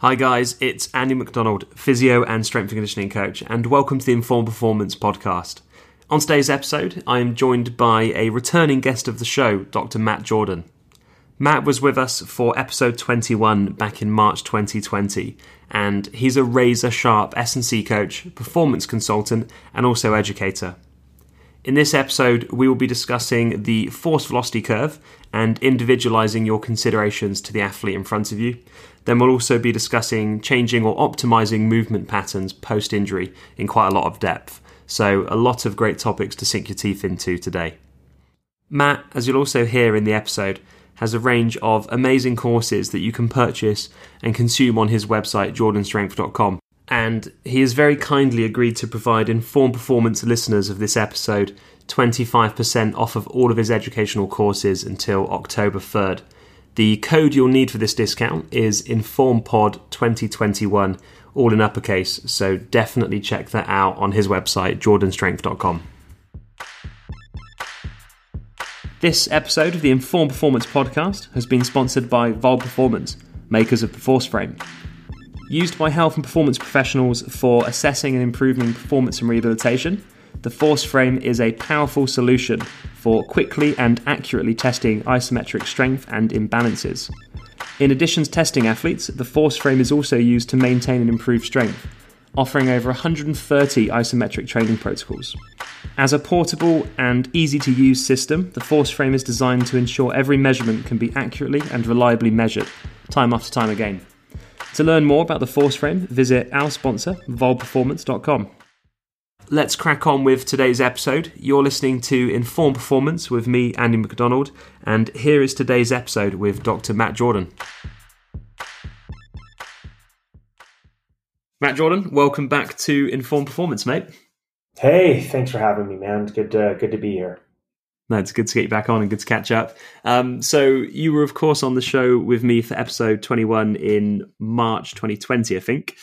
Hi guys, it's Andy McDonald, physio and strength and conditioning coach, and welcome to the Informed Performance Podcast. On today's episode, I am joined by a returning guest of the show, Dr. Matt Jordan. Matt was with us for episode 21 back in March 2020, and he's a razor-sharp S&C coach, performance consultant, and also educator. In this episode, we will be discussing the force velocity curve and individualizing your considerations to the athlete in front of you. Then we'll also be discussing changing or optimizing movement patterns post-injury in quite a lot of depth. So a lot of great topics to sink your teeth into today. Matt, as you'll also hear in the episode, has a range of amazing courses that you can purchase and consume on his website, JordanStrength.com. And he has very kindly agreed to provide Informed Performance listeners of this episode 25% off of all of his educational courses until October 3rd. The code you'll need for this discount is INFORMEDPOD2021, all in uppercase, so definitely check that out on his website, jordanstrength.com. This episode of the Informed Performance Podcast has been sponsored by VOL Performance, makers of the ForceFrame. Used by health and performance professionals for assessing and improving performance and rehabilitation, the ForceFrame is a powerful solution for quickly and accurately testing isometric strength and imbalances. In addition to testing athletes, the ForceFrame is also used to maintain and improve strength, offering over 130 isometric training protocols. As a portable and easy-to-use system, the ForceFrame is designed to ensure every measurement can be accurately and reliably measured, time after time again. To learn more about the ForceFrame, visit our sponsor, volperformance.com. Let's crack on with today's episode. You're listening to Informed Performance with me, Andy McDonald, and here is today's episode with Dr. Matt Jordan. Matt Jordan, welcome back to Informed Performance, mate. Hey, thanks for having me, man. Good to be here. No, it's good to get you back on and good to catch up. So you were, of course, on the show with me for episode 21 in March 2020, I think,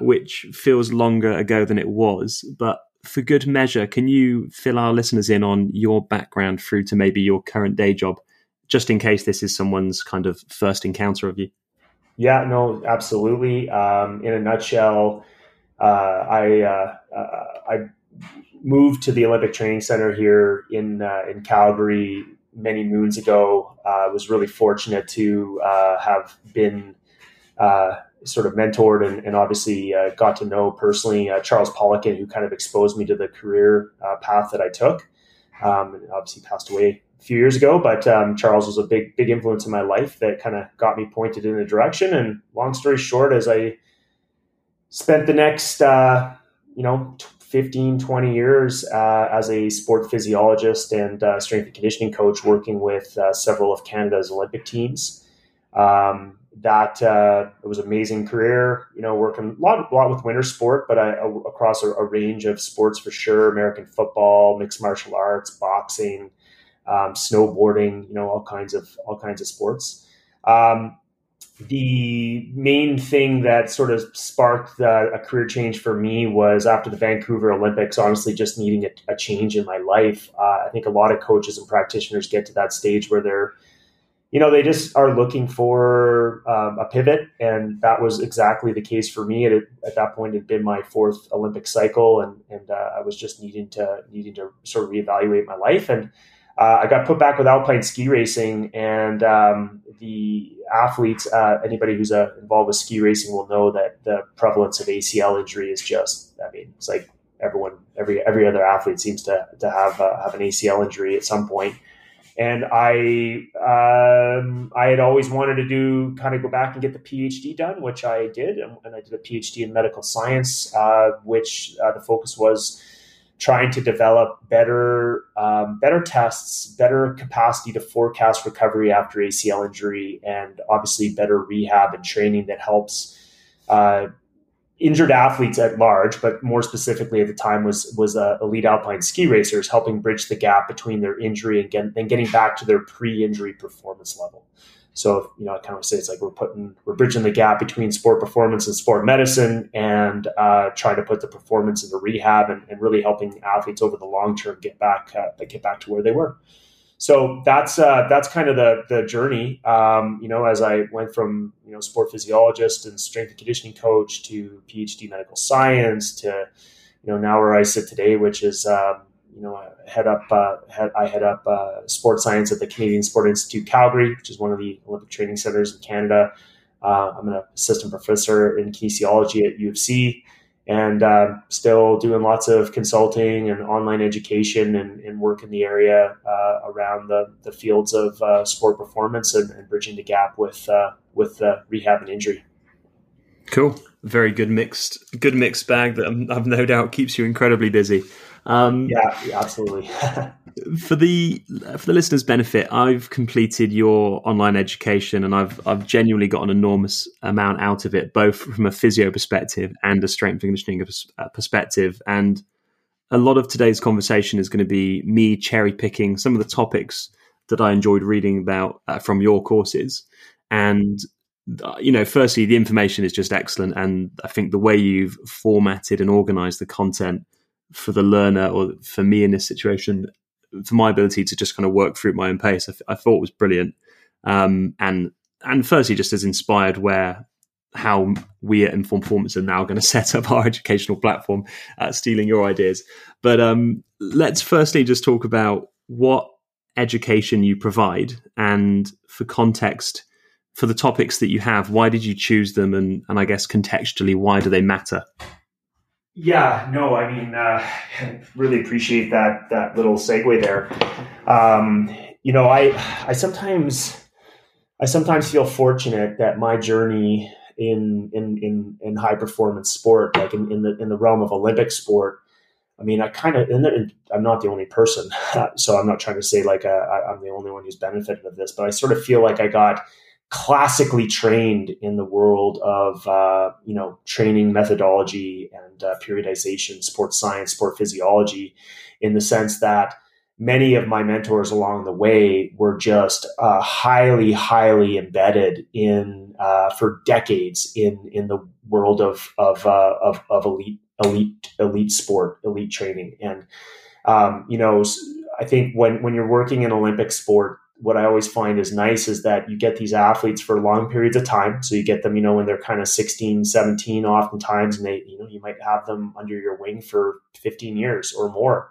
which feels longer ago than it was. But for good measure, can you fill our listeners in on your background through to maybe your current day job, just in case this is someone's kind of first encounter of you? Yeah, no, absolutely. In a nutshell, I moved to the Olympic Training Center here in Calgary many moons ago. I was really fortunate to have been sort of mentored and obviously got to know personally Charles Pollican, who kind of exposed me to the career path that I took. And obviously passed away a few years ago, but Charles was a big influence in my life that kind of got me pointed in a direction. And long story short, as I spent the next 15, 20 years as a sport physiologist and strength and conditioning coach working with several of Canada's Olympic teams. It was an amazing career, working a lot with winter sport, but across a range of sports for sure, American football, mixed martial arts, boxing, snowboarding, all kinds of sports. The main thing that sort of sparked a career change for me was after the Vancouver Olympics, honestly, just needing a change in my life. I think a lot of coaches and practitioners get to that stage where they're, they just are looking for a pivot. And that was exactly the case for me. At that point, it had been my fourth Olympic cycle and I was just needing to sort of reevaluate my life. And I got put back with Alpine Ski Racing, and the athletes, anybody who's involved with ski racing will know that the prevalence of ACL injury is just, it's like every other athlete seems to have an ACL injury at some point. And I had always wanted to go back and get the PhD done, which I did. And I did a PhD in medical science, which the focus was trying to develop better tests, better capacity to forecast recovery after ACL injury, and obviously better rehab and training that helps injured athletes at large, but more specifically at the time was elite alpine ski racers, helping bridge the gap between their injury and getting back to their pre-injury performance level. So, I kind of say it's like we're bridging the gap between sport performance and sport medicine, and trying to put the performance into rehab and really helping athletes over the long term get back to where they were. So that's kind of the journey, as I went from, sport physiologist and strength and conditioning coach to PhD medical science to, now where I sit today, which is, I head up sports science at the Canadian Sport Institute Calgary, which is one of the Olympic training centers in Canada. I'm an assistant professor in kinesiology at U of C, and still doing lots of consulting and online education and work in the area around the fields of sport performance and bridging the gap with rehab and injury. Cool. Very good mixed bag that I've no doubt keeps you incredibly busy. Yeah, absolutely. for the listeners' benefit, I've completed your online education, and I've genuinely got an enormous amount out of it, both from a physio perspective and a strength and conditioning perspective. And a lot of today's conversation is going to be me cherry picking some of the topics that I enjoyed reading about from your courses. And firstly, the information is just excellent, and I think the way you've formatted and organized the content for the learner, or for me in this situation, for my ability to just kind of work through at my own pace, I thought was brilliant. And firstly, just as inspired how we at Informed Performance are now going to set up our educational platform, stealing your ideas. But let's firstly just talk about what education you provide, and for context, for the topics that you have, why did you choose them? And I guess contextually, why do they matter? Yeah, no, I mean, really appreciate that little segue there. I sometimes feel fortunate that my journey in high performance sport, like in the realm of Olympic sport, I mean, I'm not the only person, so I'm not trying to say like I'm the only one who's benefited of this, but I sort of feel like I got classically trained in the world of, training methodology and periodization, sports science, sport physiology, in the sense that many of my mentors along the way were just highly, highly embedded in for decades in the world of elite sport, elite training. And, I think when you're working in Olympic sport, what I always find is nice is that you get these athletes for long periods of time. So you get them, when they're kind of 16, 17, oftentimes, and they, you might have them under your wing for 15 years or more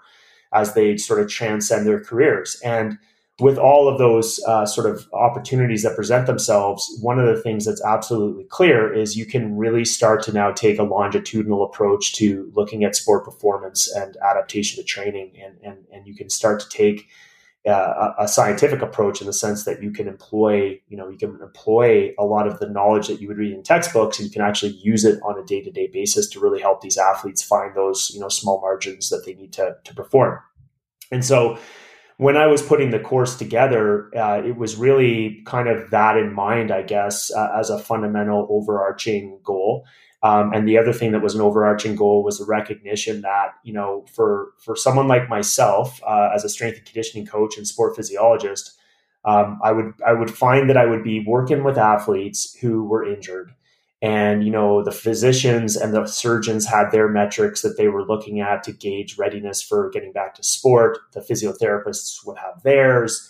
as they sort of transcend their careers. And with all of those sort of opportunities that present themselves, one of the things that's absolutely clear is you can really start to now take a longitudinal approach to looking at sport performance and adaptation to training. And you can start to take a scientific approach, in the sense that you can employ, a lot of the knowledge that you would read in textbooks, and you can actually use it on a day-to-day basis to really help these athletes find those, small margins that they need to perform. And so when I was putting the course together, it was really kind of that in mind, I guess, as a fundamental overarching goal. And the other thing that was an overarching goal was the recognition that, for someone like myself, as a strength and conditioning coach and sport physiologist, I would find that I would be working with athletes who were injured, and, the physicians and the surgeons had their metrics that they were looking at to gauge readiness for getting back to sport. The physiotherapists would have theirs.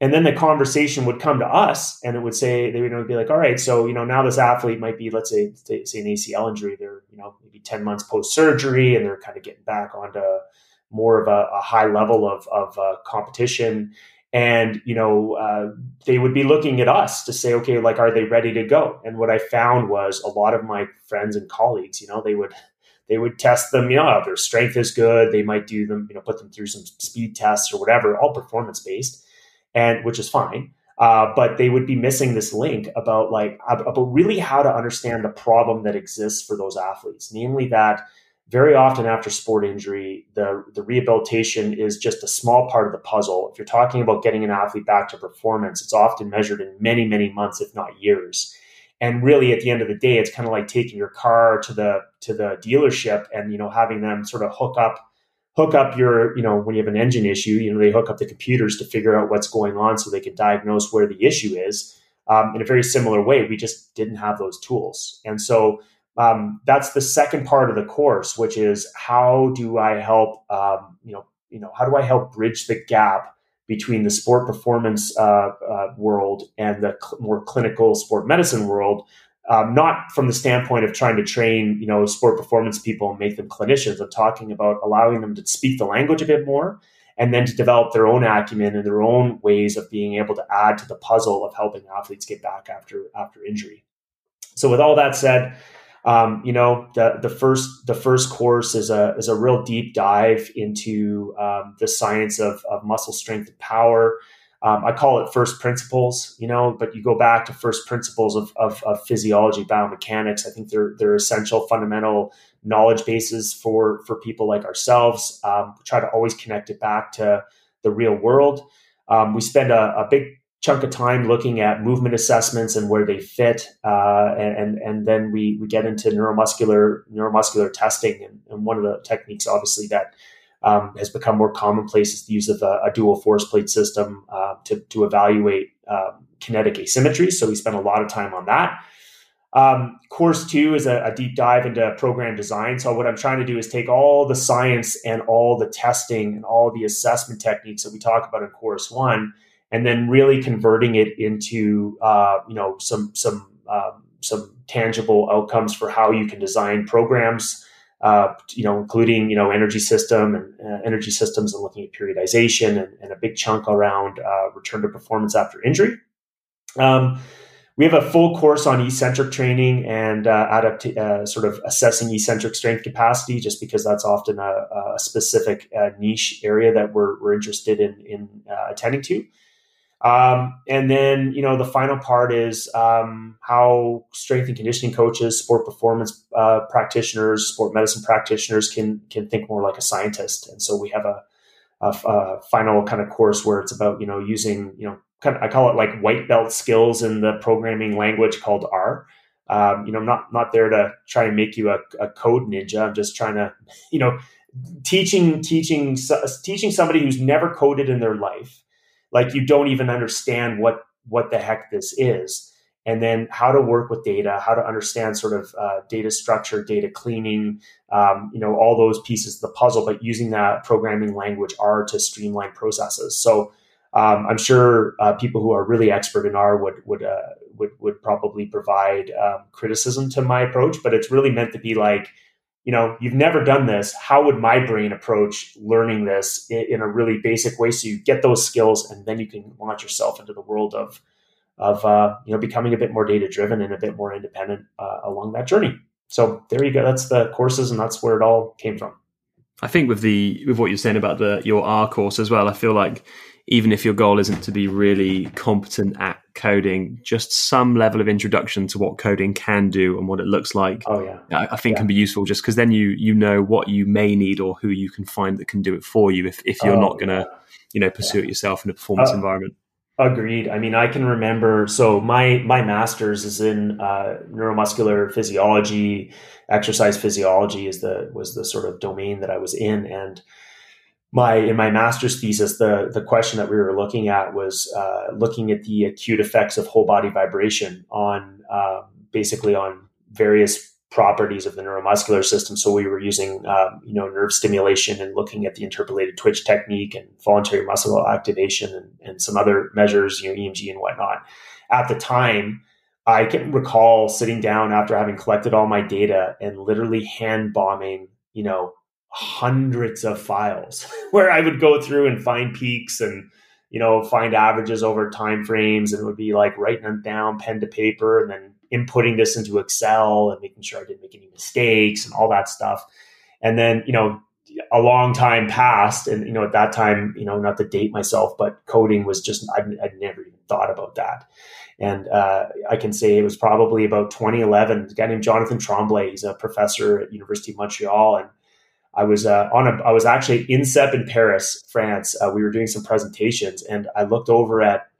And then the conversation would come to us, and it would say, they would be like, all right, so, now this athlete might be, let's say an ACL injury. They're, maybe 10 months post-surgery, and they're kind of getting back onto more of a high level of competition. And, they would be looking at us to say, okay, like, are they ready to go? And what I found was a lot of my friends and colleagues, they would test them, if their strength is good, they might do them, put them through some speed tests or whatever, all performance-based. And which is fine, but they would be missing this link about really how to understand the problem that exists for those athletes, namely that very often after sport injury, the rehabilitation is just a small part of the puzzle. If you're talking about getting an athlete back to performance, it's often measured in many, many months, if not years. And really, at the end of the day, it's kind of like taking your car to the dealership and having them sort of hook up your, when you have an engine issue, they hook up the computers to figure out what's going on so they can diagnose where the issue is. In a very similar way, we just didn't have those tools. And so that's the second part of the course, which is how do I help bridge the gap between the sport performance world and the more clinical sport medicine world, not from the standpoint of trying to train, sport performance people and make them clinicians. I'm talking about allowing them to speak the language a bit more and then to develop their own acumen and their own ways of being able to add to the puzzle of helping athletes get back after injury. So with all that said, the first course is a real deep dive into the science of muscle strength and power. I call it first principles, but you go back to first principles of physiology, biomechanics. I think they're essential, fundamental knowledge bases for people like ourselves. We try to always connect it back to the real world. We spend a big chunk of time looking at movement assessments and where they fit. And then we get into neuromuscular testing. And one of the techniques, obviously, that has become more commonplace is the use of a dual force plate system to evaluate kinetic asymmetries. So we spent a lot of time on that. Course 2 is a deep dive into program design. So what I'm trying to do is take all the science and all the testing and all the assessment techniques that we talk about in Course 1, and then really converting it into some tangible outcomes for how you can design programs. Including, energy systems and looking at periodization and a big chunk around return to performance after injury. We have a full course on eccentric training and sort of assessing eccentric strength capacity, just because that's often a specific niche area that we're interested in attending to. And then, the final part is how strength and conditioning coaches, sport performance practitioners, sport medicine practitioners can think more like a scientist. And so we have a final kind of course where it's about, using, kind of, I call it like white belt skills in the programming language called R. I'm not there to try and make you a code ninja. I'm just trying to, teaching somebody who's never coded in their life. Like, you don't even understand what the heck this is. And then how to work with data, how to understand sort of data structure, data cleaning, all those pieces of the puzzle, but using that programming language R to streamline processes. So I'm sure people who are really expert in R would probably provide criticism to my approach, but it's really meant to be like, you've never done this. How would my brain approach learning this in a really basic way? So you get those skills, and then you can launch yourself into the world of becoming a bit more data driven and a bit more independent along that journey. So there you go. That's the courses, and that's where it all came from. I think with what you're saying about your R course as well, I feel like even if your goal isn't to be really competent at coding, just some level of introduction to what coding can do and what it looks like, I think can be useful, just because then you know what you may need or who you can find that can do it for you if you're not going to pursue it yourself in a performance environment. Agreed. I mean, I can remember, so my master's is in neuromuscular physiology. Exercise physiology was the sort of domain that I was in, and in my master's thesis, the question that we were looking at was looking at the acute effects of whole body vibration on basically on various properties of the neuromuscular system. So we were using nerve stimulation and looking at the interpolated twitch technique and voluntary muscle activation and some other measures, EMG and whatnot. At the time, I can recall sitting down after having collected all my data and literally hand bombing, hundreds of files where I would go through and find peaks and, find averages over time frames. And it would be like writing them down pen to paper and then inputting this into Excel and making sure I didn't make any mistakes and all that stuff. And then, a long time passed. And, at that time, not to date myself, but coding was just, I'd never even thought about that. And I can say it was probably about 2011, a guy named Jonathan Tremblay, he's a professor at University of Montreal. And I was actually at INSEP in Paris, France. We were doing some presentations, and I looked over at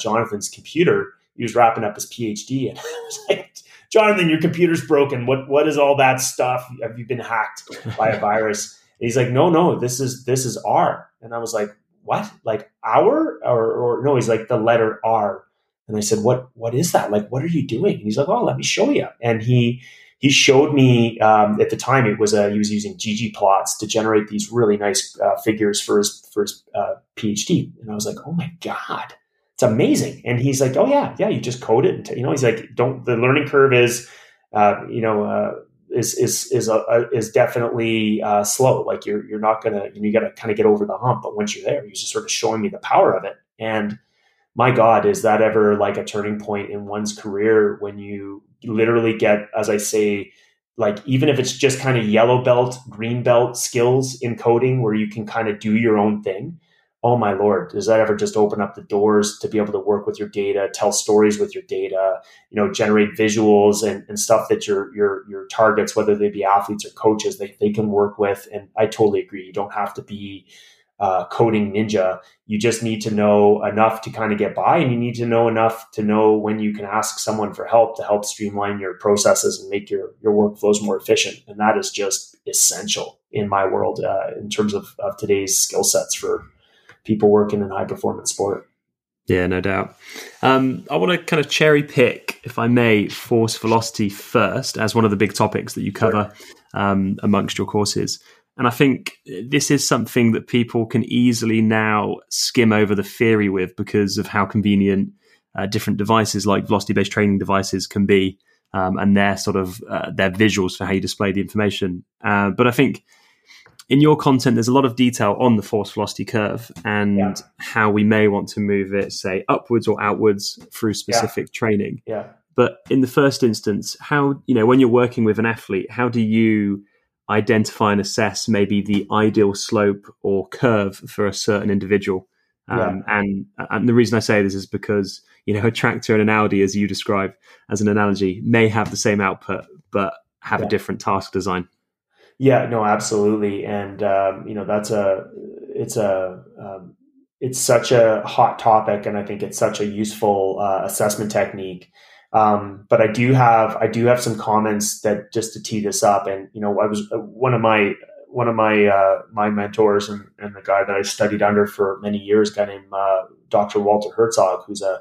Jonathan's computer. He was wrapping up his PhD, and I was like, "Jonathan, your computer's broken. What is all that stuff? Have you been hacked by a virus?" And he's like, "No, this is R." And I was like, "What? Like our or no?" He's like, "The letter R." And I said, "What is that? Like, what are you doing?" And he's like, "Oh, let me show you." And he he showed me at the time it was he was using ggplots to generate these really nice figures for his PhD, and I was like, oh my god, it's amazing. And he's like, oh yeah, you just code it, and he's like, don't the learning curve is definitely slow. Like you're not gonna, you got to kind of get over the hump. But once you're there, he's just sort of showing me the power of it. And my God, is that ever like a turning point in one's career when you literally get, as I say, like even if it's just kind of yellow belt, green belt skills in coding where you can kind of do your own thing. Oh my Lord, does that ever just open up the doors to be able to work with your data, tell stories with your data, generate visuals and stuff that your targets, whether they be athletes or coaches, they can work with. And I totally agree. You don't have to be coding ninja. You just need to know enough to kind of get by, and you need to know enough to know when you can ask someone for help to help streamline your processes and make your workflows more efficient. And that is just essential in my world in terms of today's skill sets for people working in high performance sport. Yeah, no doubt. I want to kind of cherry pick, if I may, force velocity first as one of the big topics that you cover amongst your courses. And I think this is something that people can easily now skim over the theory with because of how convenient different devices like velocity-based training devices can be and their sort of their visuals for how you display the information. But I think in your content, there's a lot of detail on the force velocity curve and how we may want to move it, say, upwards or outwards through specific training. Yeah. But in the first instance, how, when you're working with an athlete, how do you identify and assess maybe the ideal slope or curve for a certain individual? And the reason I say this is because, a tractor and an Audi, as you describe as an analogy, may have the same output, but have a different task design. Yeah, no, absolutely. And, it's such a hot topic, and I think it's such a useful assessment technique. But I do have some comments that just to tee this up. And, I was one of my mentors and the guy that I studied under for many years, a guy named Dr. Walter Herzog, who's a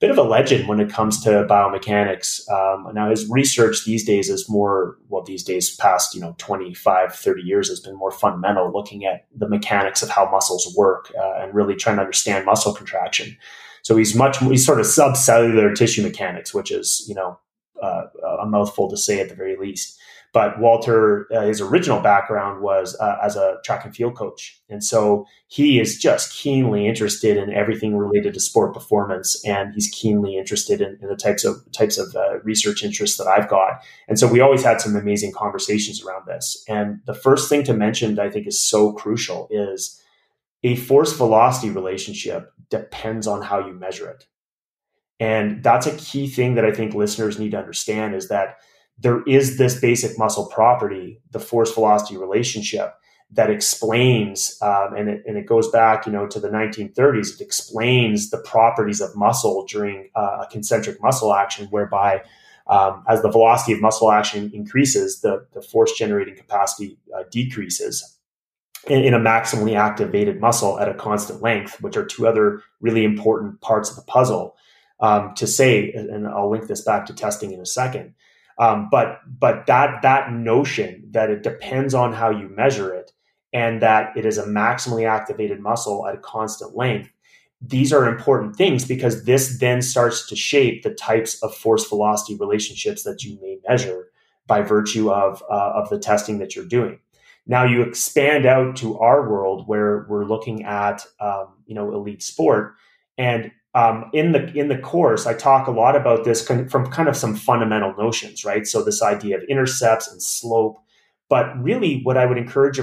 bit of a legend when it comes to biomechanics. Now his research these days is more, past, 25, 30 years has been more fundamental, looking at the mechanics of how muscles work and really trying to understand muscle contraction. So he's sort of subcellular tissue mechanics, which is, a mouthful to say at the very least. But Walter, his original background was as a track and field coach. And so he is just keenly interested in everything related to sport performance. And he's keenly interested in the types of research interests that I've got. And so we always had some amazing conversations around this. And the first thing to mention that I think is so crucial is a force velocity relationship depends on how you measure it. And that's a key thing that I think listeners need to understand, is that there is this basic muscle property, the force velocity relationship, that explains, and it goes back, to the 1930s, it explains the properties of muscle during a concentric muscle action, whereby as the velocity of muscle action increases, the force generating capacity decreases in a maximally activated muscle at a constant length, which are two other really important parts of the puzzle to say, and I'll link this back to testing in a second. But that notion that it depends on how you measure it and that it is a maximally activated muscle at a constant length, these are important things because this then starts to shape the types of force velocity relationships that you may measure by virtue of the testing that you're doing. Now you expand out to our world where we're looking at, elite sport. And in the course, I talk a lot about this from kind of some fundamental notions, right? So this idea of intercepts and slope. But really what I would encourage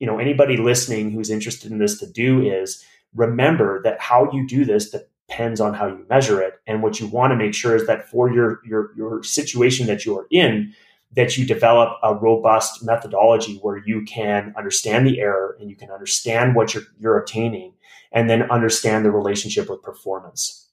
anybody listening who's interested in this to do is remember that how you do this depends on how you measure it. And what you want to make sure is that for your situation that you are in, that you develop a robust methodology where you can understand the error and you can understand what you're obtaining, and then understand the relationship with performance.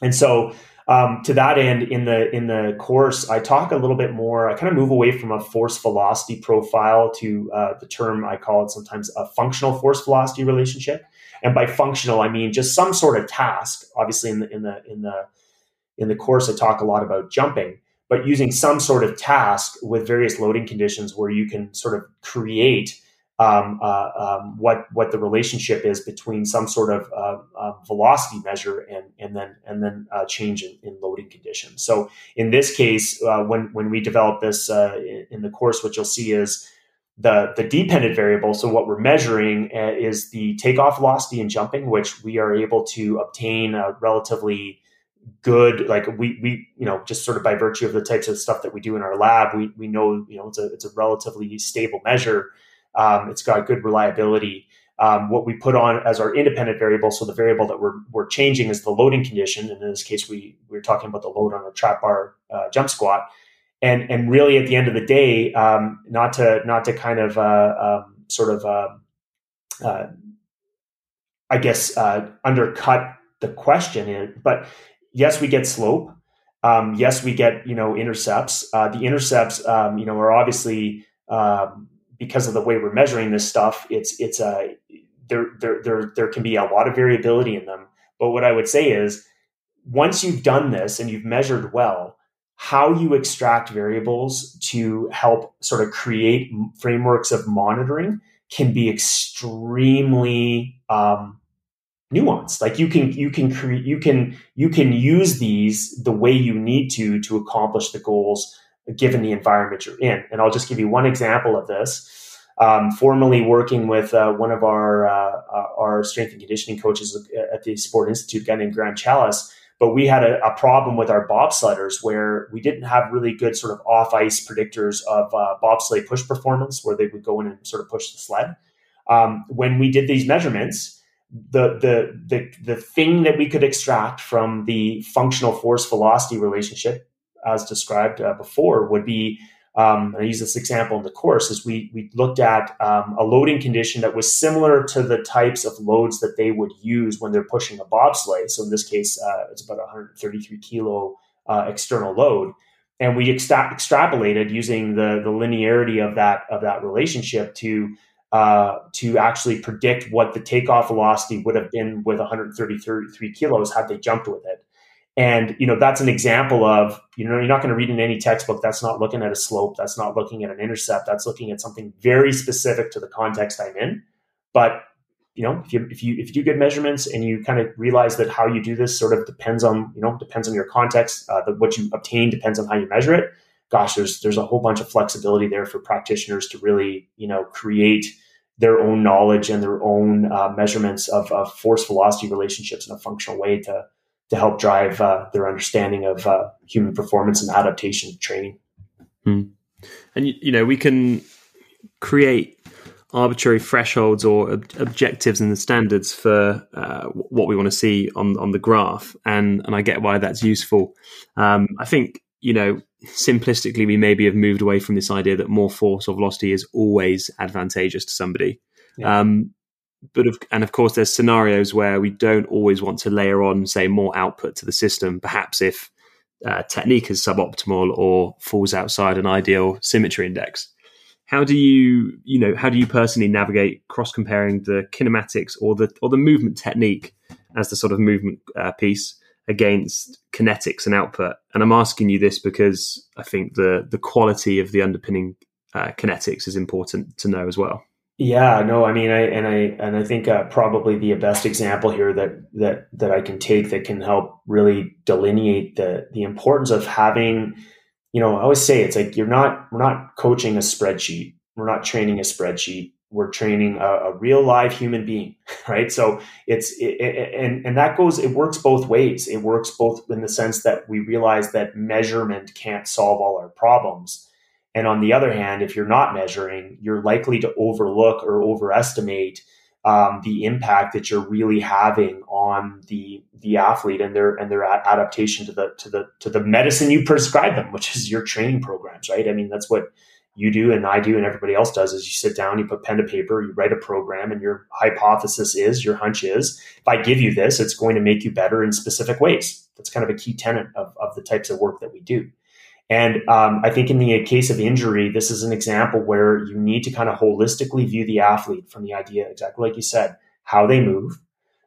And so to that end, in the course, I talk a little bit more, I kind of move away from a force velocity profile to the term I call it sometimes a functional force velocity relationship. And by functional, I mean just some sort of task. Obviously in the course, I talk a lot about jumping. but using some sort of task with various loading conditions where you can sort of create what the relationship is between some sort of velocity measure and then change in loading conditions. So in this case, when we develop this in the course, what you'll see is the dependent variable. So what we're measuring is the takeoff velocity and jumping, which we are able to obtain a relatively good, like we you know, just sort of by virtue of the types of stuff that we do in our lab, we know, you know, it's a relatively stable measure. It's got good reliability. What we put on as our independent variable, so the variable that we're changing is the loading condition. And in this case, we're talking about the load on a trap bar jump squat. And really, at the end of the day, not to undercut the question, but yes, we get slope. Yes, we get, you know, intercepts. The intercepts, are obviously. Because of the way we're measuring this stuff, there can be a lot of variability in them. But what I would say is, once you've done this and you've measured well, how you extract variables to help sort of create frameworks of monitoring can be extremely nuanced. Like you can use these the way you need to accomplish the goals, given the environment you're in. And I'll just give you one example of this. Formerly working with one of our strength and conditioning coaches at the Sport Institute, Gunnar Grand Chalice, but we had a problem with our bobsledders where we didn't have really good sort of off-ice predictors of bobsled push performance, where they would go in and sort of push the sled. When we did these measurements, the thing that we could extract from the functional force-velocity relationship, as described before, would be, and I use this example in the course, is we looked at a loading condition that was similar to the types of loads that they would use when they're pushing a bobsleigh. So in this case, it's about 133 kilo external load. And we extrapolated using the linearity of that relationship to actually predict what the takeoff velocity would have been with 133 kilos had they jumped with it. And, you know, that's an example of, you know, you're not going to read in any textbook. That's not looking at a slope. That's not looking at an intercept. That's looking at something very specific to the context I'm in. But, you know, if you do good measurements and you kind of realize that how you do this sort of depends on your context, that what you obtain depends on how you measure it. Gosh, there's a whole bunch of flexibility there for practitioners to really, you know, create their own knowledge and their own measurements of force velocity relationships in a functional way to help drive their understanding of human performance and adaptation to training. Mm. And, you know, we can create arbitrary thresholds or objectives and the standards for what we want to see on the graph. And I get why that's useful. I think, you know, simplistically, we maybe have moved away from this idea that more force or velocity is always advantageous to somebody. Yeah. But of course, there's scenarios where we don't always want to layer on, say, more output to the system, perhaps if technique is suboptimal or falls outside an ideal symmetry index. How do you personally navigate cross-comparing the kinematics or the movement technique as the sort of movement piece against kinetics and output? And I'm asking you this because I think the quality of the underpinning kinetics is important to know as well. Yeah, no, I mean, I think probably the best example here that I can take that can help really delineate the importance of having, you know, I always say it's like we're not coaching a spreadsheet, we're not training a spreadsheet, we're training a real live human being, right? So it works both ways. It works both in the sense that we realize that measurement can't solve all our problems. And on the other hand, if you're not measuring, you're likely to overlook or overestimate the impact that you're really having on the athlete and their adaptation to the medicine you prescribe them, which is your training programs, right? I mean, that's what you do and I do and everybody else does is you sit down, you put pen to paper, you write a program, and your hypothesis is, your hunch is, if I give you this, it's going to make you better in specific ways. That's kind of a key tenet of the types of work that we do. And I think in the case of injury, this is an example where you need to kind of holistically view the athlete from the idea, exactly like you said, how they move,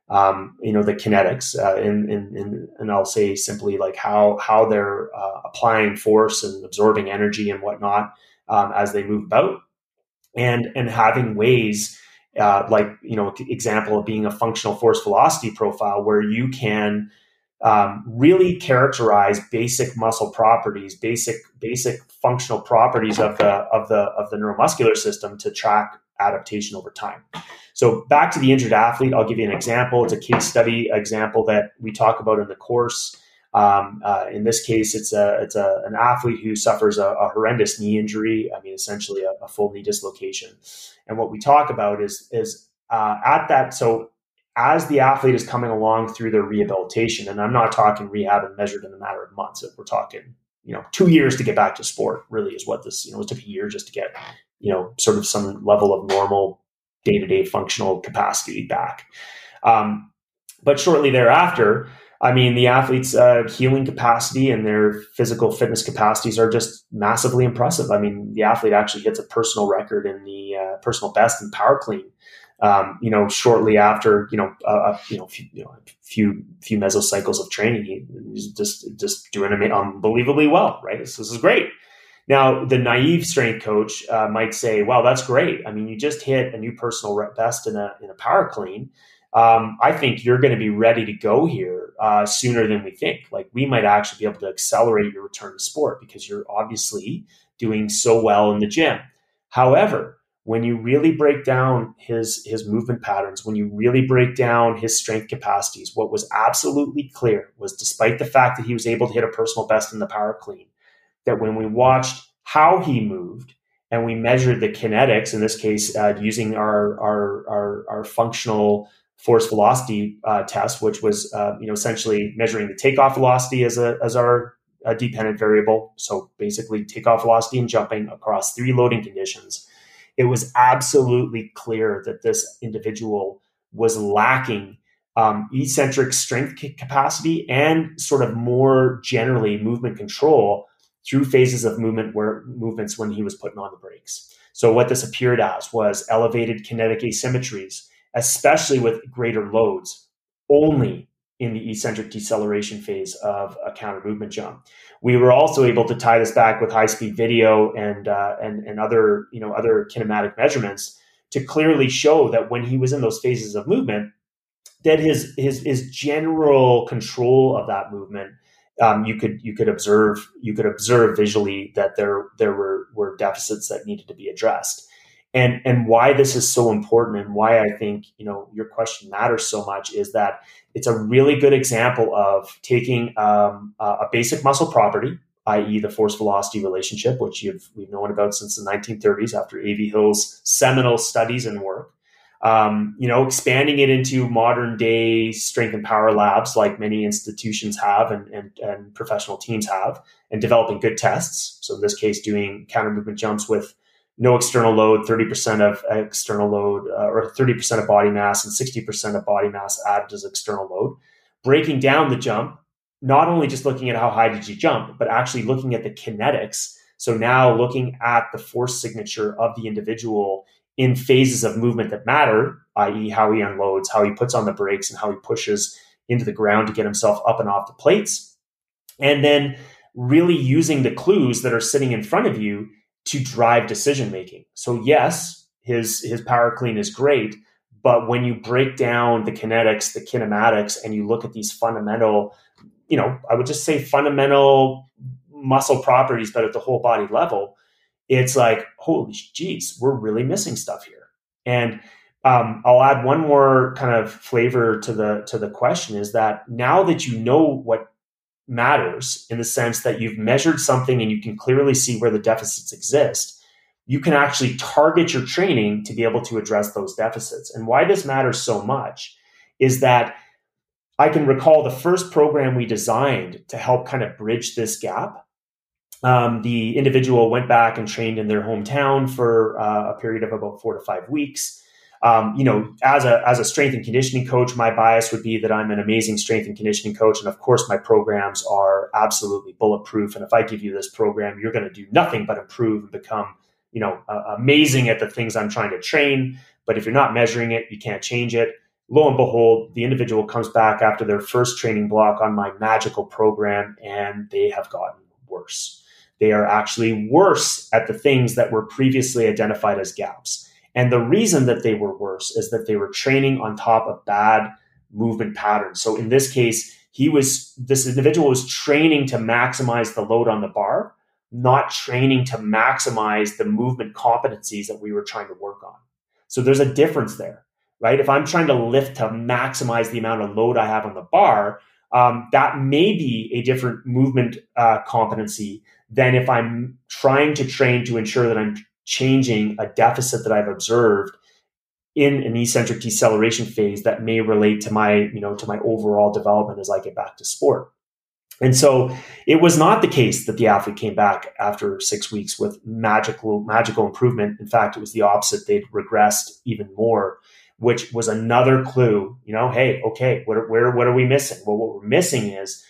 the kinetics, and I'll say simply like how they're applying force and absorbing energy and whatnot as they move about, and having ways example of being a functional force velocity profile where you can really characterize basic muscle properties, basic functional properties of the neuromuscular system to track adaptation over time. So back to the injured athlete, I'll give you an example. It's a case study example that we talk about in the course. In this case, it's an athlete who suffers a horrendous knee injury. I mean, essentially a full knee dislocation. And what we talk about is at that. So as the athlete is coming along through their rehabilitation, and I'm not talking rehab and measured in a matter of months. If we're talking, 2 years to get back to sport really is what this, it took a year just to get, sort of some level of normal day-to-day functional capacity back. But shortly thereafter, I mean, the athlete's healing capacity and their physical fitness capacities are just massively impressive. I mean, the athlete actually hits a personal record in the personal best in power clean, shortly after, a few mesocycles of training. He's just doing unbelievably well, right? This is great. Now, the naive strength coach might say, wow, that's great. I mean, you just hit a new personal best in a power clean. I think you're going to be ready to go here sooner than we think. Like, we might actually be able to accelerate your return to sport because you're obviously doing so well in the gym. However, when you really break down his movement patterns, when you really break down his strength capacities, what was absolutely clear was, despite the fact that he was able to hit a personal best in the power clean, that when we watched how he moved, and we measured the kinetics, in this case, using our functional force velocity test, which was essentially measuring the takeoff velocity as our dependent variable. So basically takeoff velocity and jumping across 3 loading conditions. It was absolutely clear that this individual was lacking eccentric strength capacity and sort of more generally movement control through phases of movements when he was putting on the brakes. So what this appeared as was elevated kinetic asymmetries, especially with greater loads, only in the eccentric deceleration phase of a counter movement jump. We were also able to tie this back with high speed video and other kinematic measurements to clearly show that when he was in those phases of movement, that his general control of that movement, you could observe visually that there were deficits that needed to be addressed. And why this is so important, and why I think your question matters so much, is that it's a really good example of taking a basic muscle property, i.e. the force velocity relationship, which we've known about since the 1930s after A.V. Hill's seminal studies and work, expanding it into modern day strength and power labs like many institutions have and professional teams have, and developing good tests. So in this case, doing counter movement jumps with no external load, 30% of external load, or 30% of body mass and 60% of body mass added as external load. Breaking down the jump, not only just looking at how high did you jump, but actually looking at the kinetics. So now looking at the force signature of the individual in phases of movement that matter, i.e. how he unloads, how he puts on the brakes, and how he pushes into the ground to get himself up and off the plates. And then really using the clues that are sitting in front of you to drive decision-making. So yes, his power clean is great, but when you break down the kinetics, the kinematics, and you look at these fundamental, I would just say fundamental muscle properties, but at the whole body level, it's like, holy geez, we're really missing stuff here. And I'll add one more kind of flavor to the question, is that now that you know what matters, in the sense that you've measured something and you can clearly see where the deficits exist, you can actually target your training to be able to address those deficits. And why this matters so much is that I can recall the first program we designed to help kind of bridge this gap. The individual went back and trained in their hometown for a period of about 4 to 5 weeks. As a strength and conditioning coach, my bias would be that I'm an amazing strength and conditioning coach. And of course, my programs are absolutely bulletproof. And if I give you this program, you're going to do nothing but improve and become, amazing at the things I'm trying to train. But if you're not measuring it, you can't change it. lo and behold, the individual comes back after their first training block on my magical program, and they have gotten worse. They are actually worse at the things that were previously identified as gaps. And the reason that they were worse is that they were training on top of bad movement patterns. So in this case, this individual was training to maximize the load on the bar, not training to maximize the movement competencies that we were trying to work on. So there's a difference there, right? If I'm trying to lift to maximize the amount of load I have on the bar, that may be a different movement competency than if I'm trying to train to ensure that I'm changing a deficit that I've observed in an eccentric deceleration phase that may relate to my, to my overall development as I get back to sport. And so it was not the case that the athlete came back after 6 weeks with magical improvement. In fact, it was the opposite. They'd regressed even more, which was another clue, hey, okay, what are we missing? Well, what we're missing is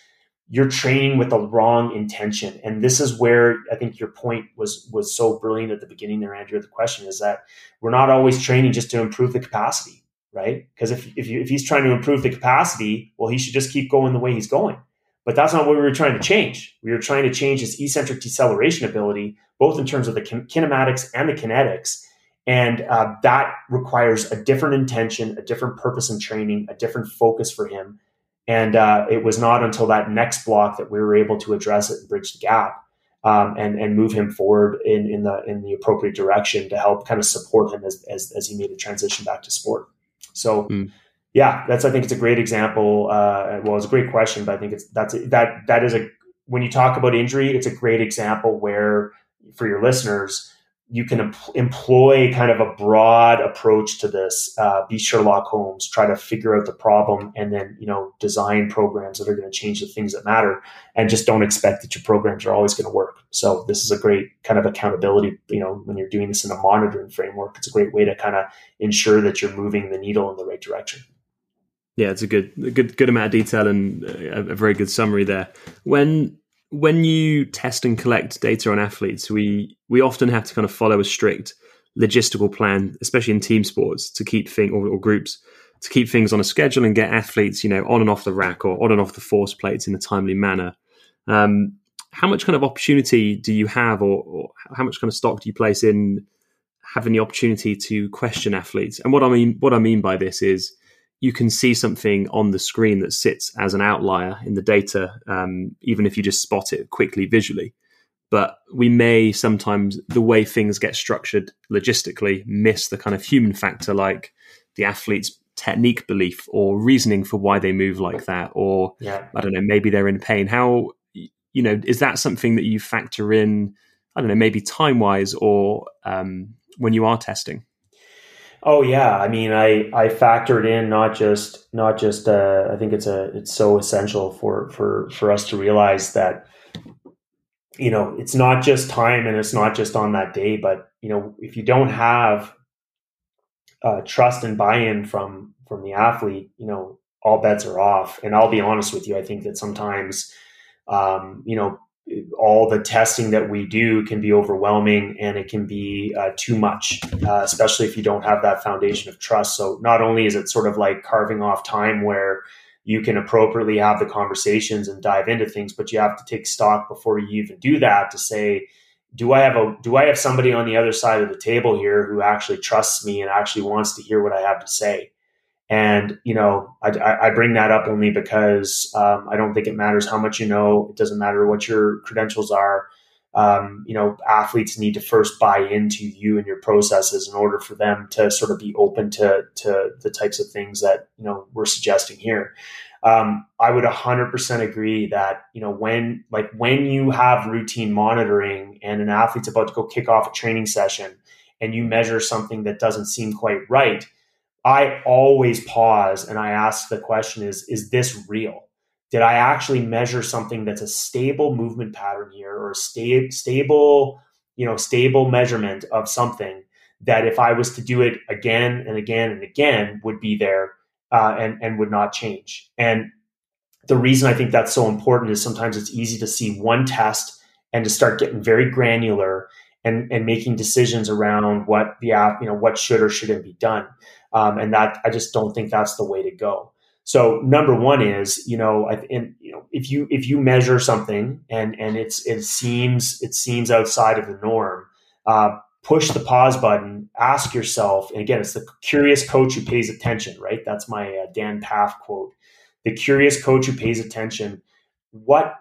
you're training with the wrong intention. And this is where I think your point was so brilliant at the beginning there, Andrew. The question is that we're not always training just to improve the capacity, right? Because if he's trying to improve the capacity, well, he should just keep going the way he's going. But that's not what we were trying to change. We were trying to change his eccentric deceleration ability, both in terms of the kinematics and the kinetics. And that requires a different intention, a different purpose in training, a different focus for him. And it was not until that next block that we were able to address it and bridge the gap and move him forward in the appropriate direction to help kind of support him as he made the transition back to sport. So, yeah, I think it's a great example. Well, it's a great question, but I think when you talk about injury, it's a great example where for your listeners, you can employ kind of a broad approach to this, be Sherlock Holmes, try to figure out the problem, and then, design programs that are going to change the things that matter, and just don't expect that your programs are always going to work. So this is a great kind of accountability, when you're doing this in a monitoring framework, it's a great way to kind of ensure that you're moving the needle in the right direction. Yeah, it's a good amount of detail and a very good summary there. When you test and collect data on athletes, we often have to kind of follow a strict logistical plan, especially in team sports, to keep things or groups to keep things on a schedule and get athletes, on and off the rack or on and off the force plates in a timely manner. How much kind of opportunity do you have, or how much kind of stock do you place in having the opportunity to question athletes? And what I mean by this is, you can see something on the screen that sits as an outlier in the data, even if you just spot it quickly visually. But we may sometimes, the way things get structured logistically, miss the kind of human factor, like the athlete's technique belief or reasoning for why they move like that, or I don't know, maybe they're in pain. How, is that something that you factor in, I don't know, maybe time-wise or when you are testing? Oh yeah, I mean, I factored in not just. I think it's so essential for us to realize that, it's not just time and it's not just on that day, but if you don't have trust and buy-in from the athlete, all bets are off. And I'll be honest with you, I think that sometimes, all the testing that we do can be overwhelming, and it can be too much, especially if you don't have that foundation of trust. So not only is it sort of like carving off time where you can appropriately have the conversations and dive into things, but you have to take stock before you even do that to say, do I have somebody on the other side of the table here who actually trusts me and actually wants to hear what I have to say? And, I bring that up only because I don't think it matters how much you know. It doesn't matter what your credentials are. Athletes need to first buy into you and your processes in order for them to sort of be open to the types of things that, we're suggesting here. I would 100% agree that, when you have routine monitoring and an athlete's about to go kick off a training session and you measure something that doesn't seem quite right, I always pause and I ask the question is this real? Did I actually measure something that's a stable movement pattern here, or a stable measurement of something that if I was to do it again and again and again would be there and would not change? And the reason I think that's so important is sometimes it's easy to see one test and to start getting very granular and making decisions around what the app, you know, what should or shouldn't be done. And that, I just don't think that's the way to go. So number one is, you know, if you measure something and it seems outside of the norm, push the pause button, ask yourself, and again, it's the curious coach who pays attention, right? That's my Dan Pfaff quote, the curious coach who pays attention. What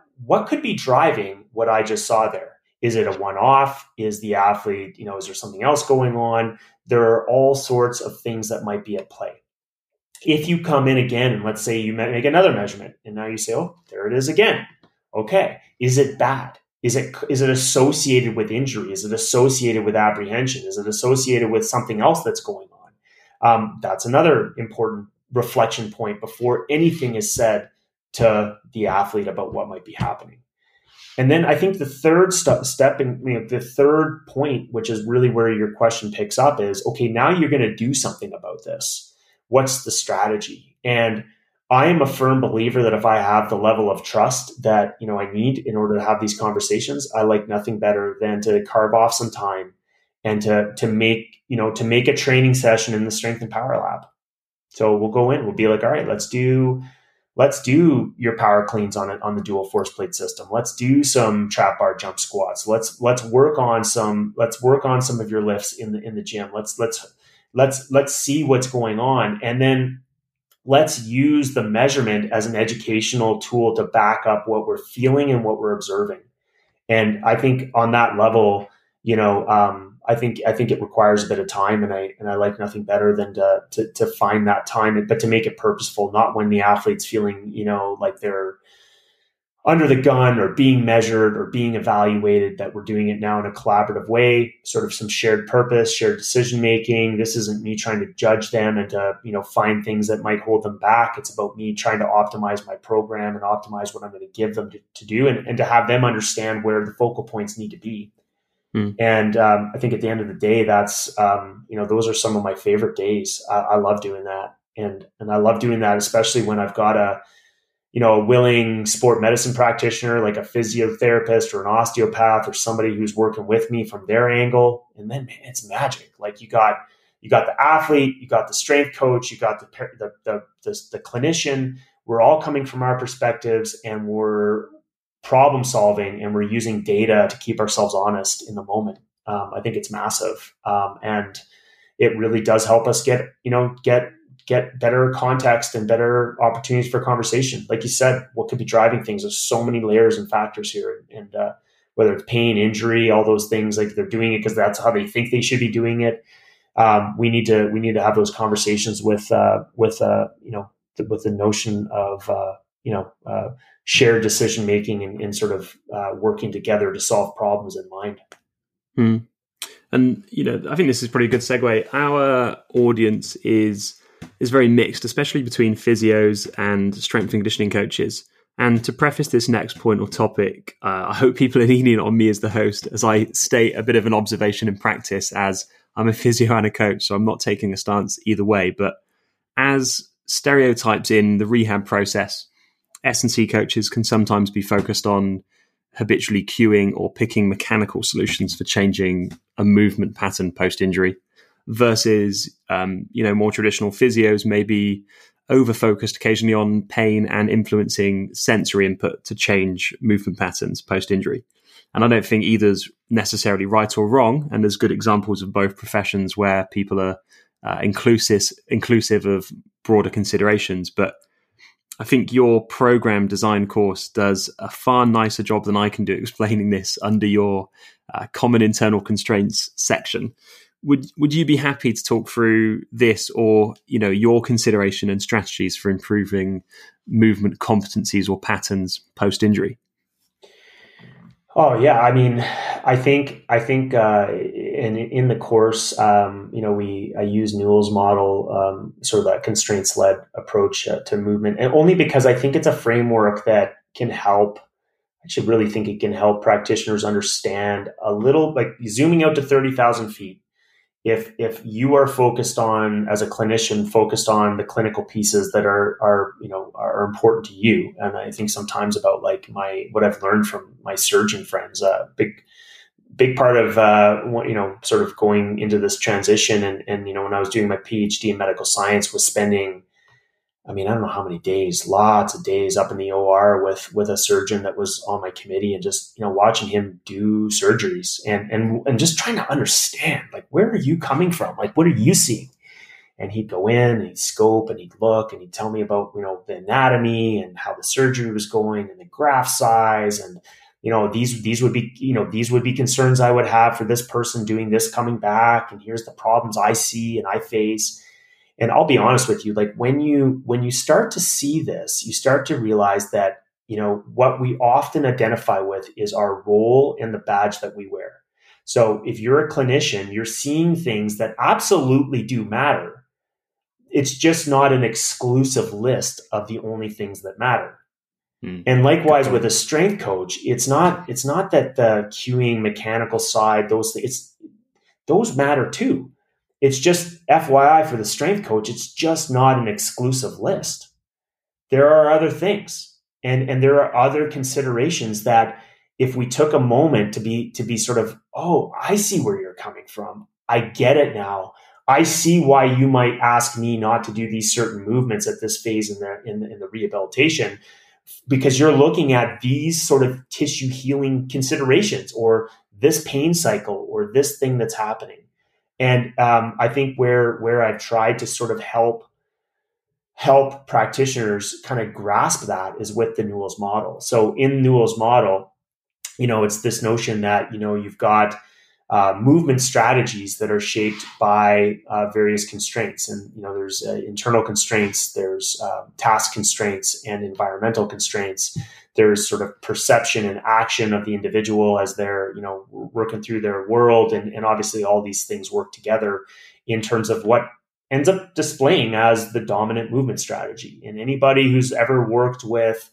could be driving what I just saw there? Is it a one-off? Is the athlete, you know, is there something else going on? There are all sorts of things that might be at play. If you come in again, and let's say you make another measurement, and now you say, oh, there it is again. Okay, is it bad? Is it associated with injury? Is it associated with apprehension? Is it associated with something else that's going on? That's another important reflection point before anything is said to the athlete about what might be happening. And then I think the third step and, you know, the third point, which is really where your question picks up, is, okay, now you're going to do something about this. What's the strategy? And I am a firm believer that if I have the level of trust that, you know, I need in order to have these conversations, I like nothing better than to carve off some time and to make a training session in the strength and power lab. So we'll go in, we'll be like, all right, let's do your power cleans on the dual force plate system. Let's do some trap bar jump squats. Let's work on some of your lifts in the gym. Let's see what's going on. And then let's use the measurement as an educational tool to back up what we're feeling and what we're observing. And I think on that level, you know, I think it requires a bit of time, and I like nothing better than to find that time, but to make it purposeful, not when the athlete's feeling, you know, like they're under the gun or being measured or being evaluated, that we're doing it now in a collaborative way, sort of some shared purpose, shared decision-making. This isn't me trying to judge them and to, you know, find things that might hold them back. It's about me trying to optimize my program and optimize what I'm going to give them to do, and to have them understand where the focal points need to be. And I think at the end of the day, that's, you know, those are some of my favorite days. I love doing that. And I love doing that, especially when I've got a, you know, a willing sport medicine practitioner, like a physiotherapist or an osteopath or somebody who's working with me from their angle. And then, man, it's magic. Like you got the athlete, you got the strength coach, you got the clinician. We're all coming from our perspectives, and we're problem solving, and we're using data to keep ourselves honest in the moment. I think it's massive. And it really does help us get better context and better opportunities for conversation. Like you said, what could be driving things? There's so many layers and factors here. And whether it's pain, injury, all those things, like they're doing it because that's how they think they should be doing it. We need to have those conversations with the notion of, shared decision-making and sort of working together to solve problems in mind. And, you know, I think this is probably a good segue. Our audience is very mixed, especially between physios and strength and conditioning coaches. And to preface this next point or topic, I hope people are leaning on me as the host as I state a bit of an observation in practice, as I'm a physio and a coach, so I'm not taking a stance either way. But as stereotypes in the rehab process, S&C coaches can sometimes be focused on habitually cueing or picking mechanical solutions for changing a movement pattern post-injury, versus, more traditional physios may be over-focused occasionally on pain and influencing sensory input to change movement patterns post-injury. And I don't think either's necessarily right or wrong. And there's good examples of both professions where people are inclusive of broader considerations, but I think your program design course does a far nicer job than I can do explaining this under your common internal constraints section. Would you be happy to talk through this, or, you know, your consideration and strategies for improving movement competencies or patterns post-injury? Oh yeah, I mean, I think in the course, I use Newell's model, sort of that constraints-led approach to movement, and only because I think it's a framework that can help. I should really think it can help practitioners understand a little, like zooming out to 30,000 feet. If you are focused on, as a clinician, focused on the clinical pieces that are important to you, and I think sometimes about, like, what I've learned from my surgeon friends, big big part of, sort of going into this transition and, you know, when I was doing my PhD in medical science was spending, I mean, I don't know how many days, lots of days up in the OR with a surgeon that was on my committee and just, you know, watching him do surgeries and just trying to understand, like, where are you coming from? Like, what are you seeing? And he'd go in and he'd scope and he'd look and he'd tell me about, you know, the anatomy and how the surgery was going and the graft size. And, you know, these would be concerns I would have for this person doing this coming back. And here's the problems I see and I face. And I'll be honest with you, like when you start to see this, you start to realize that, you know, what we often identify with is our role and the badge that we wear. So if you're a clinician, you're seeing things that absolutely do matter. It's just not an exclusive list of the only things that matter. Mm. And likewise with a strength coach, it's not that the cueing mechanical side, those matter too. It's just FYI for the strength coach, it's just not an exclusive list. There are other things and there are other considerations that if we took a moment to be sort of, oh, I see where you're coming from. I get it now. I see why you might ask me not to do these certain movements at this phase in the rehabilitation, because you're looking at these sort of tissue healing considerations or this pain cycle or this thing that's happening. And I think where I've tried to sort of help practitioners kind of grasp that is with the Newell's model. So in Newell's model, you know, it's this notion that, you know, you've got movement strategies that are shaped by various constraints. And, you know, there's internal constraints, there's task constraints and environmental constraints. There's sort of perception and action of the individual as they're, you know, working through their world. And obviously all these things work together in terms of what ends up displaying as the dominant movement strategy. And anybody who's ever worked with,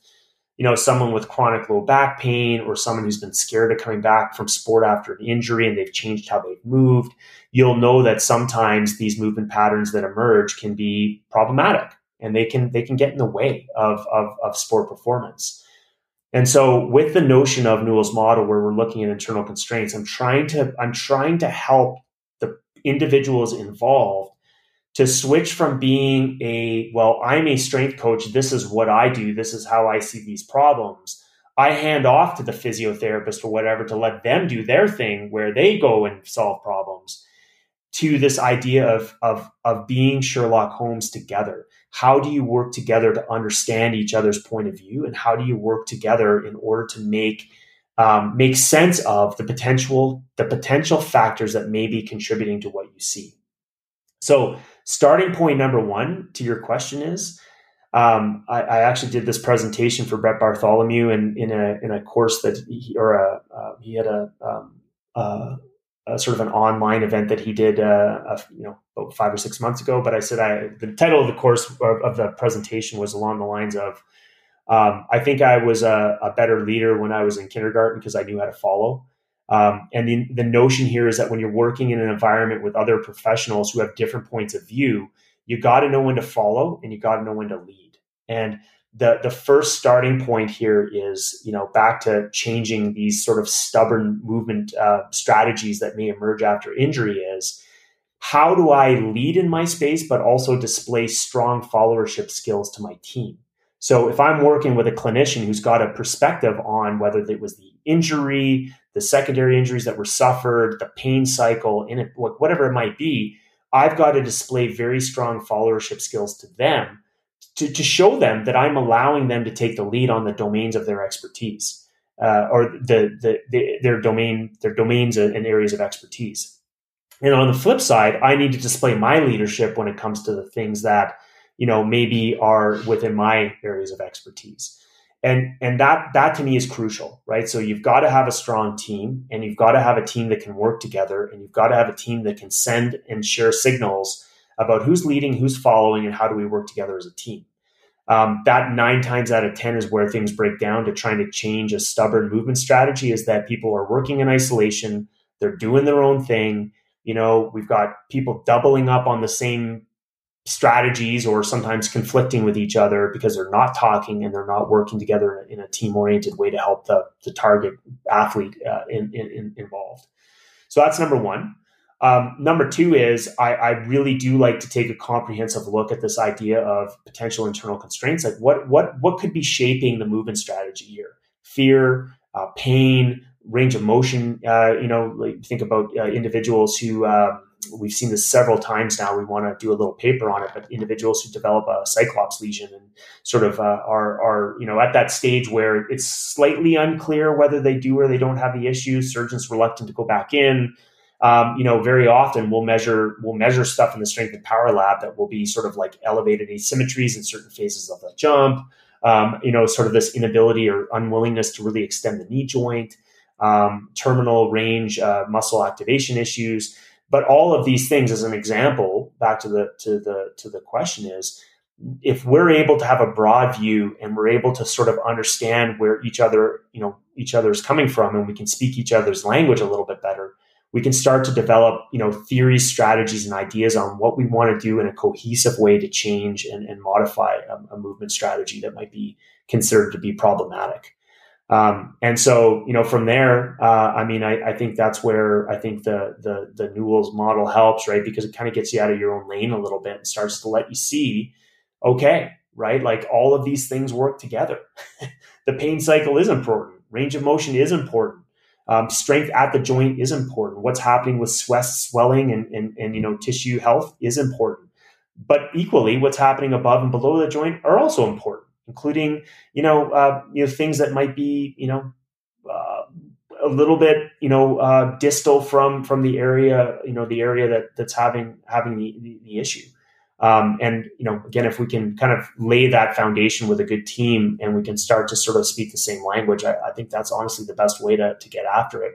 you know, someone with chronic low back pain or someone who's been scared of coming back from sport after an injury and they've changed how they've moved, you'll know that sometimes these movement patterns that emerge can be problematic and they can get in the way of sport performance. And so with the notion of Newell's model, where we're looking at internal constraints, I'm trying to help the individuals involved to switch from being I'm a strength coach, this is what I do, this is how I see these problems. I hand off to the physiotherapist or whatever to let them do their thing where they go and solve problems, to this idea of being Sherlock Holmes together. How do you work together to understand each other's point of view? And how do you work together in order to make sense of the potential factors that may be contributing to what you see? So starting point number one to your question is, I actually did this presentation for Brett Bartholomew in a course that he had a sort of an online event that he did, about 5 or 6 months ago. But I said, the title of the course of the presentation was along the lines of, I think I was a better leader when I was in kindergarten because I knew how to follow. And the notion here is that when you're working in an environment with other professionals who have different points of view, you got to know when to follow and you got to know when to lead. And the first starting point here is, you know, back to changing these sort of stubborn movement strategies that may emerge after injury is, how do I lead in my space, but also display strong followership skills to my team? So if I'm working with a clinician who's got a perspective on whether it was the injury, the secondary injuries that were suffered, the pain cycle, in it, whatever it might be, I've got to display very strong followership skills to them to show them that I'm allowing them to take the lead on the domains of their expertise or their domains and areas of expertise. And on the flip side, I need to display my leadership when it comes to the things that, you know, maybe are within my areas of expertise. And that to me is crucial, right? So you've got to have a strong team and you've got to have a team that can work together and you've got to have a team that can send and share signals about who's leading, who's following, and how do we work together as a team. That 9 times out of 10 is where things break down to trying to change a stubborn movement strategy, is that people are working in isolation. They're doing their own thing. You know, we've got people doubling up on the same strategies or sometimes conflicting with each other because they're not talking and they're not working together in a team-oriented way to help the target athlete involved. So that's number one. Number two is I really do like to take a comprehensive look at this idea of potential internal constraints. Like what could be shaping the movement strategy here? Fear, pain, range of motion. Think about individuals who, we've seen this several times now. We want to do a little paper on it, but individuals who develop a Cyclops lesion and sort of are at that stage where it's slightly unclear whether they do or they don't have the issue. Surgeons reluctant to go back in. Very often we'll measure stuff in the strength and power lab that will be sort of like elevated asymmetries in certain phases of the jump, sort of this inability or unwillingness to really extend the knee joint, terminal range, muscle activation issues. But all of these things, as an example, back to the question is, if we're able to have a broad view and we're able to sort of understand where each other's coming from, and we can speak each other's language a little bit better, we can start to develop, theories, strategies, and ideas on what we want to do in a cohesive way to change and modify a movement strategy that might be considered to be problematic. From there, I think that's where I think the Newell's model helps, right? Because it kind of gets you out of your own lane a little bit and starts to let you see, okay, right? Like all of these things work together. The pain cycle is important. Range of motion is important. Strength at the joint is important. What's happening with swelling and tissue health is important, but equally what's happening above and below the joint are also important, including, things that might be, a little bit, distal from the area, the area that's having the issue. Again, if we can kind of lay that foundation with a good team and we can start to sort of speak the same language, I think that's honestly the best way to get after it.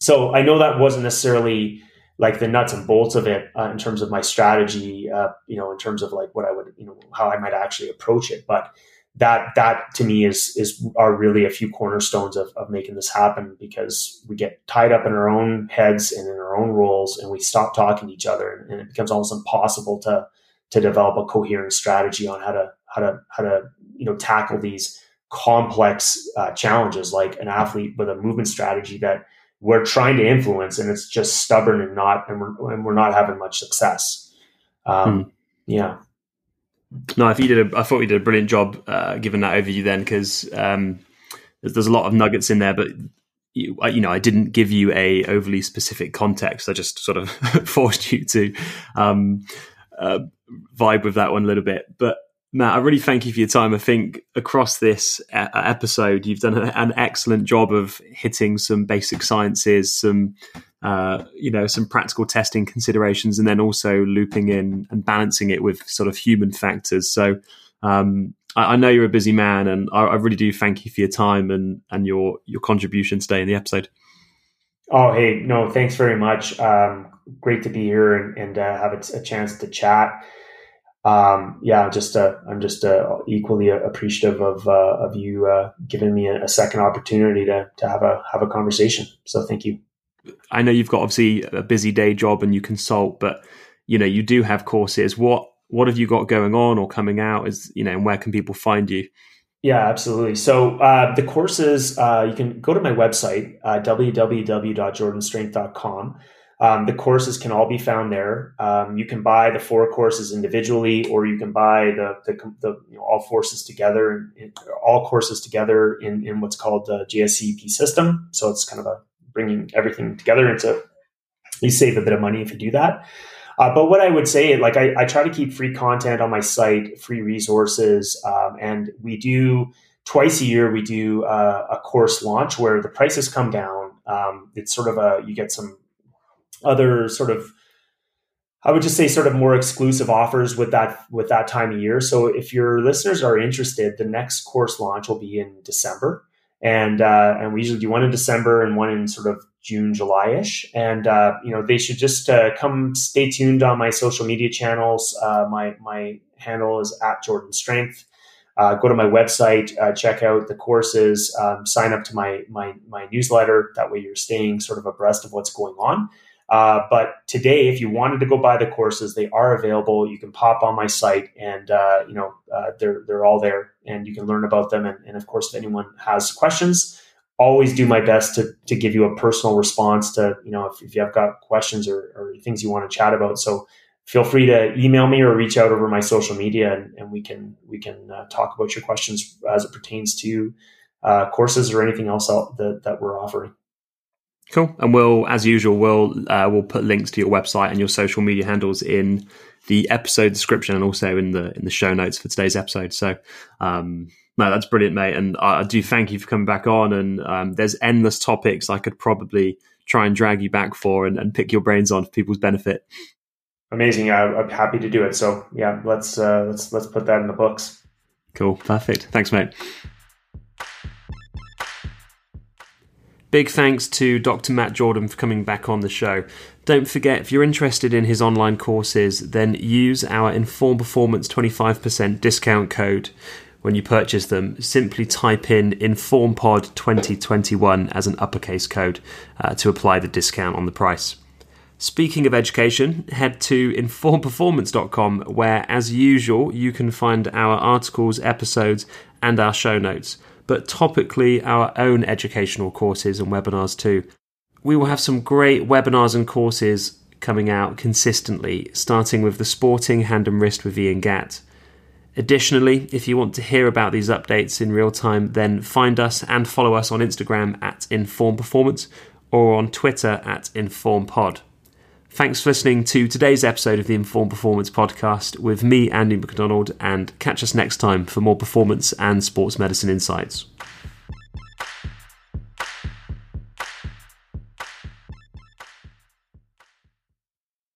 So I know that wasn't necessarily like the nuts and bolts of it in terms of my strategy, in terms of like what I would, how I might actually approach it. But that to me are really a few cornerstones of making this happen, because we get tied up in our own heads and in our own roles, and we stop talking to each other, and it becomes almost impossible to develop a coherent strategy on how to tackle these complex challenges, like an athlete with a movement strategy that we're trying to influence, and it's just stubborn and we're not having much success. Yeah. No, I thought you did a brilliant job giving that overview then, because there's a lot of nuggets in there, but I didn't give you a overly specific context. I just sort of forced you to vibe with that one a little bit. But Matt, I really thank you for your time. I think across this episode, you've done an excellent job of hitting some basic sciences, some some practical testing considerations, and then also looping in and balancing it with sort of human factors. So I know you're a busy man, and I really do thank you for your time and your contribution today in the episode. Oh, hey, no, thanks very much. Great to be here and have a chance to chat. I'm just equally appreciative of you giving me a second opportunity to have a conversation. So thank you. I know you've got obviously a busy day job and you consult, but you do have courses. What have you got going on or coming out? And where can people find you? Yeah, absolutely. So the courses, you can go to my website, www.jordanstrength.com. The courses can all be found there. You can buy the 4 courses individually, or you can buy the all courses together in what's called the GSEP system. So it's kind of bringing everything together. You save a bit of money if you do that. But what I would say, like I try to keep free content on my site, free resources, and we do twice a year we do a course launch where the prices come down. It's sort of you get some other sort of, I would just say sort of more exclusive offers with that time of year. So if your listeners are interested, the next course launch will be in December. And we usually do one in December and one in sort of June, July-ish. And they should just come stay tuned on my social media channels. My handle is @JordanStrength. Go to my website, check out the courses, sign up to my newsletter. That way you're staying sort of abreast of what's going on. But today, if you wanted to go buy the courses, they are available. You can pop on my site and, they're all there and you can learn about them. And of course, if anyone has questions, always do my best to give you a personal response to, if you have got questions or things you want to chat about. So feel free to email me or reach out over my social media and we can talk about your questions as it pertains to courses or anything else that we're offering. Cool. And we'll put links to your website and your social media handles in the episode description and also in the show notes for today's episode. So, no, that's brilliant, mate. And I do thank you for coming back on. And there's endless topics I could probably try and drag you back for and pick your brains on for people's benefit. Amazing. I'm happy to do it. So yeah, let's put that in the books. Cool. Perfect. Thanks, mate. Big thanks to Dr. Matt Jordan for coming back on the show. Don't forget, if you're interested in his online courses, then use our Informed Performance 25% discount code when you purchase them. Simply type in INFORMEDPOD2021 as an uppercase code to apply the discount on the price. Speaking of education, head to INFORMEDPOD2021.com where, as usual, you can find our articles, episodes, and our show notes, but topically our own educational courses and webinars too. We will have some great webinars and courses coming out consistently, starting with the Sporting Hand and Wrist with Ian Gatt. Additionally, if you want to hear about these updates in real time, then find us and follow us on Instagram at Informed Performance or on Twitter at InformedPod. Thanks for listening to today's episode of the Informed Performance Podcast with me, Andy McDonald, and catch us next time for more performance and sports medicine insights.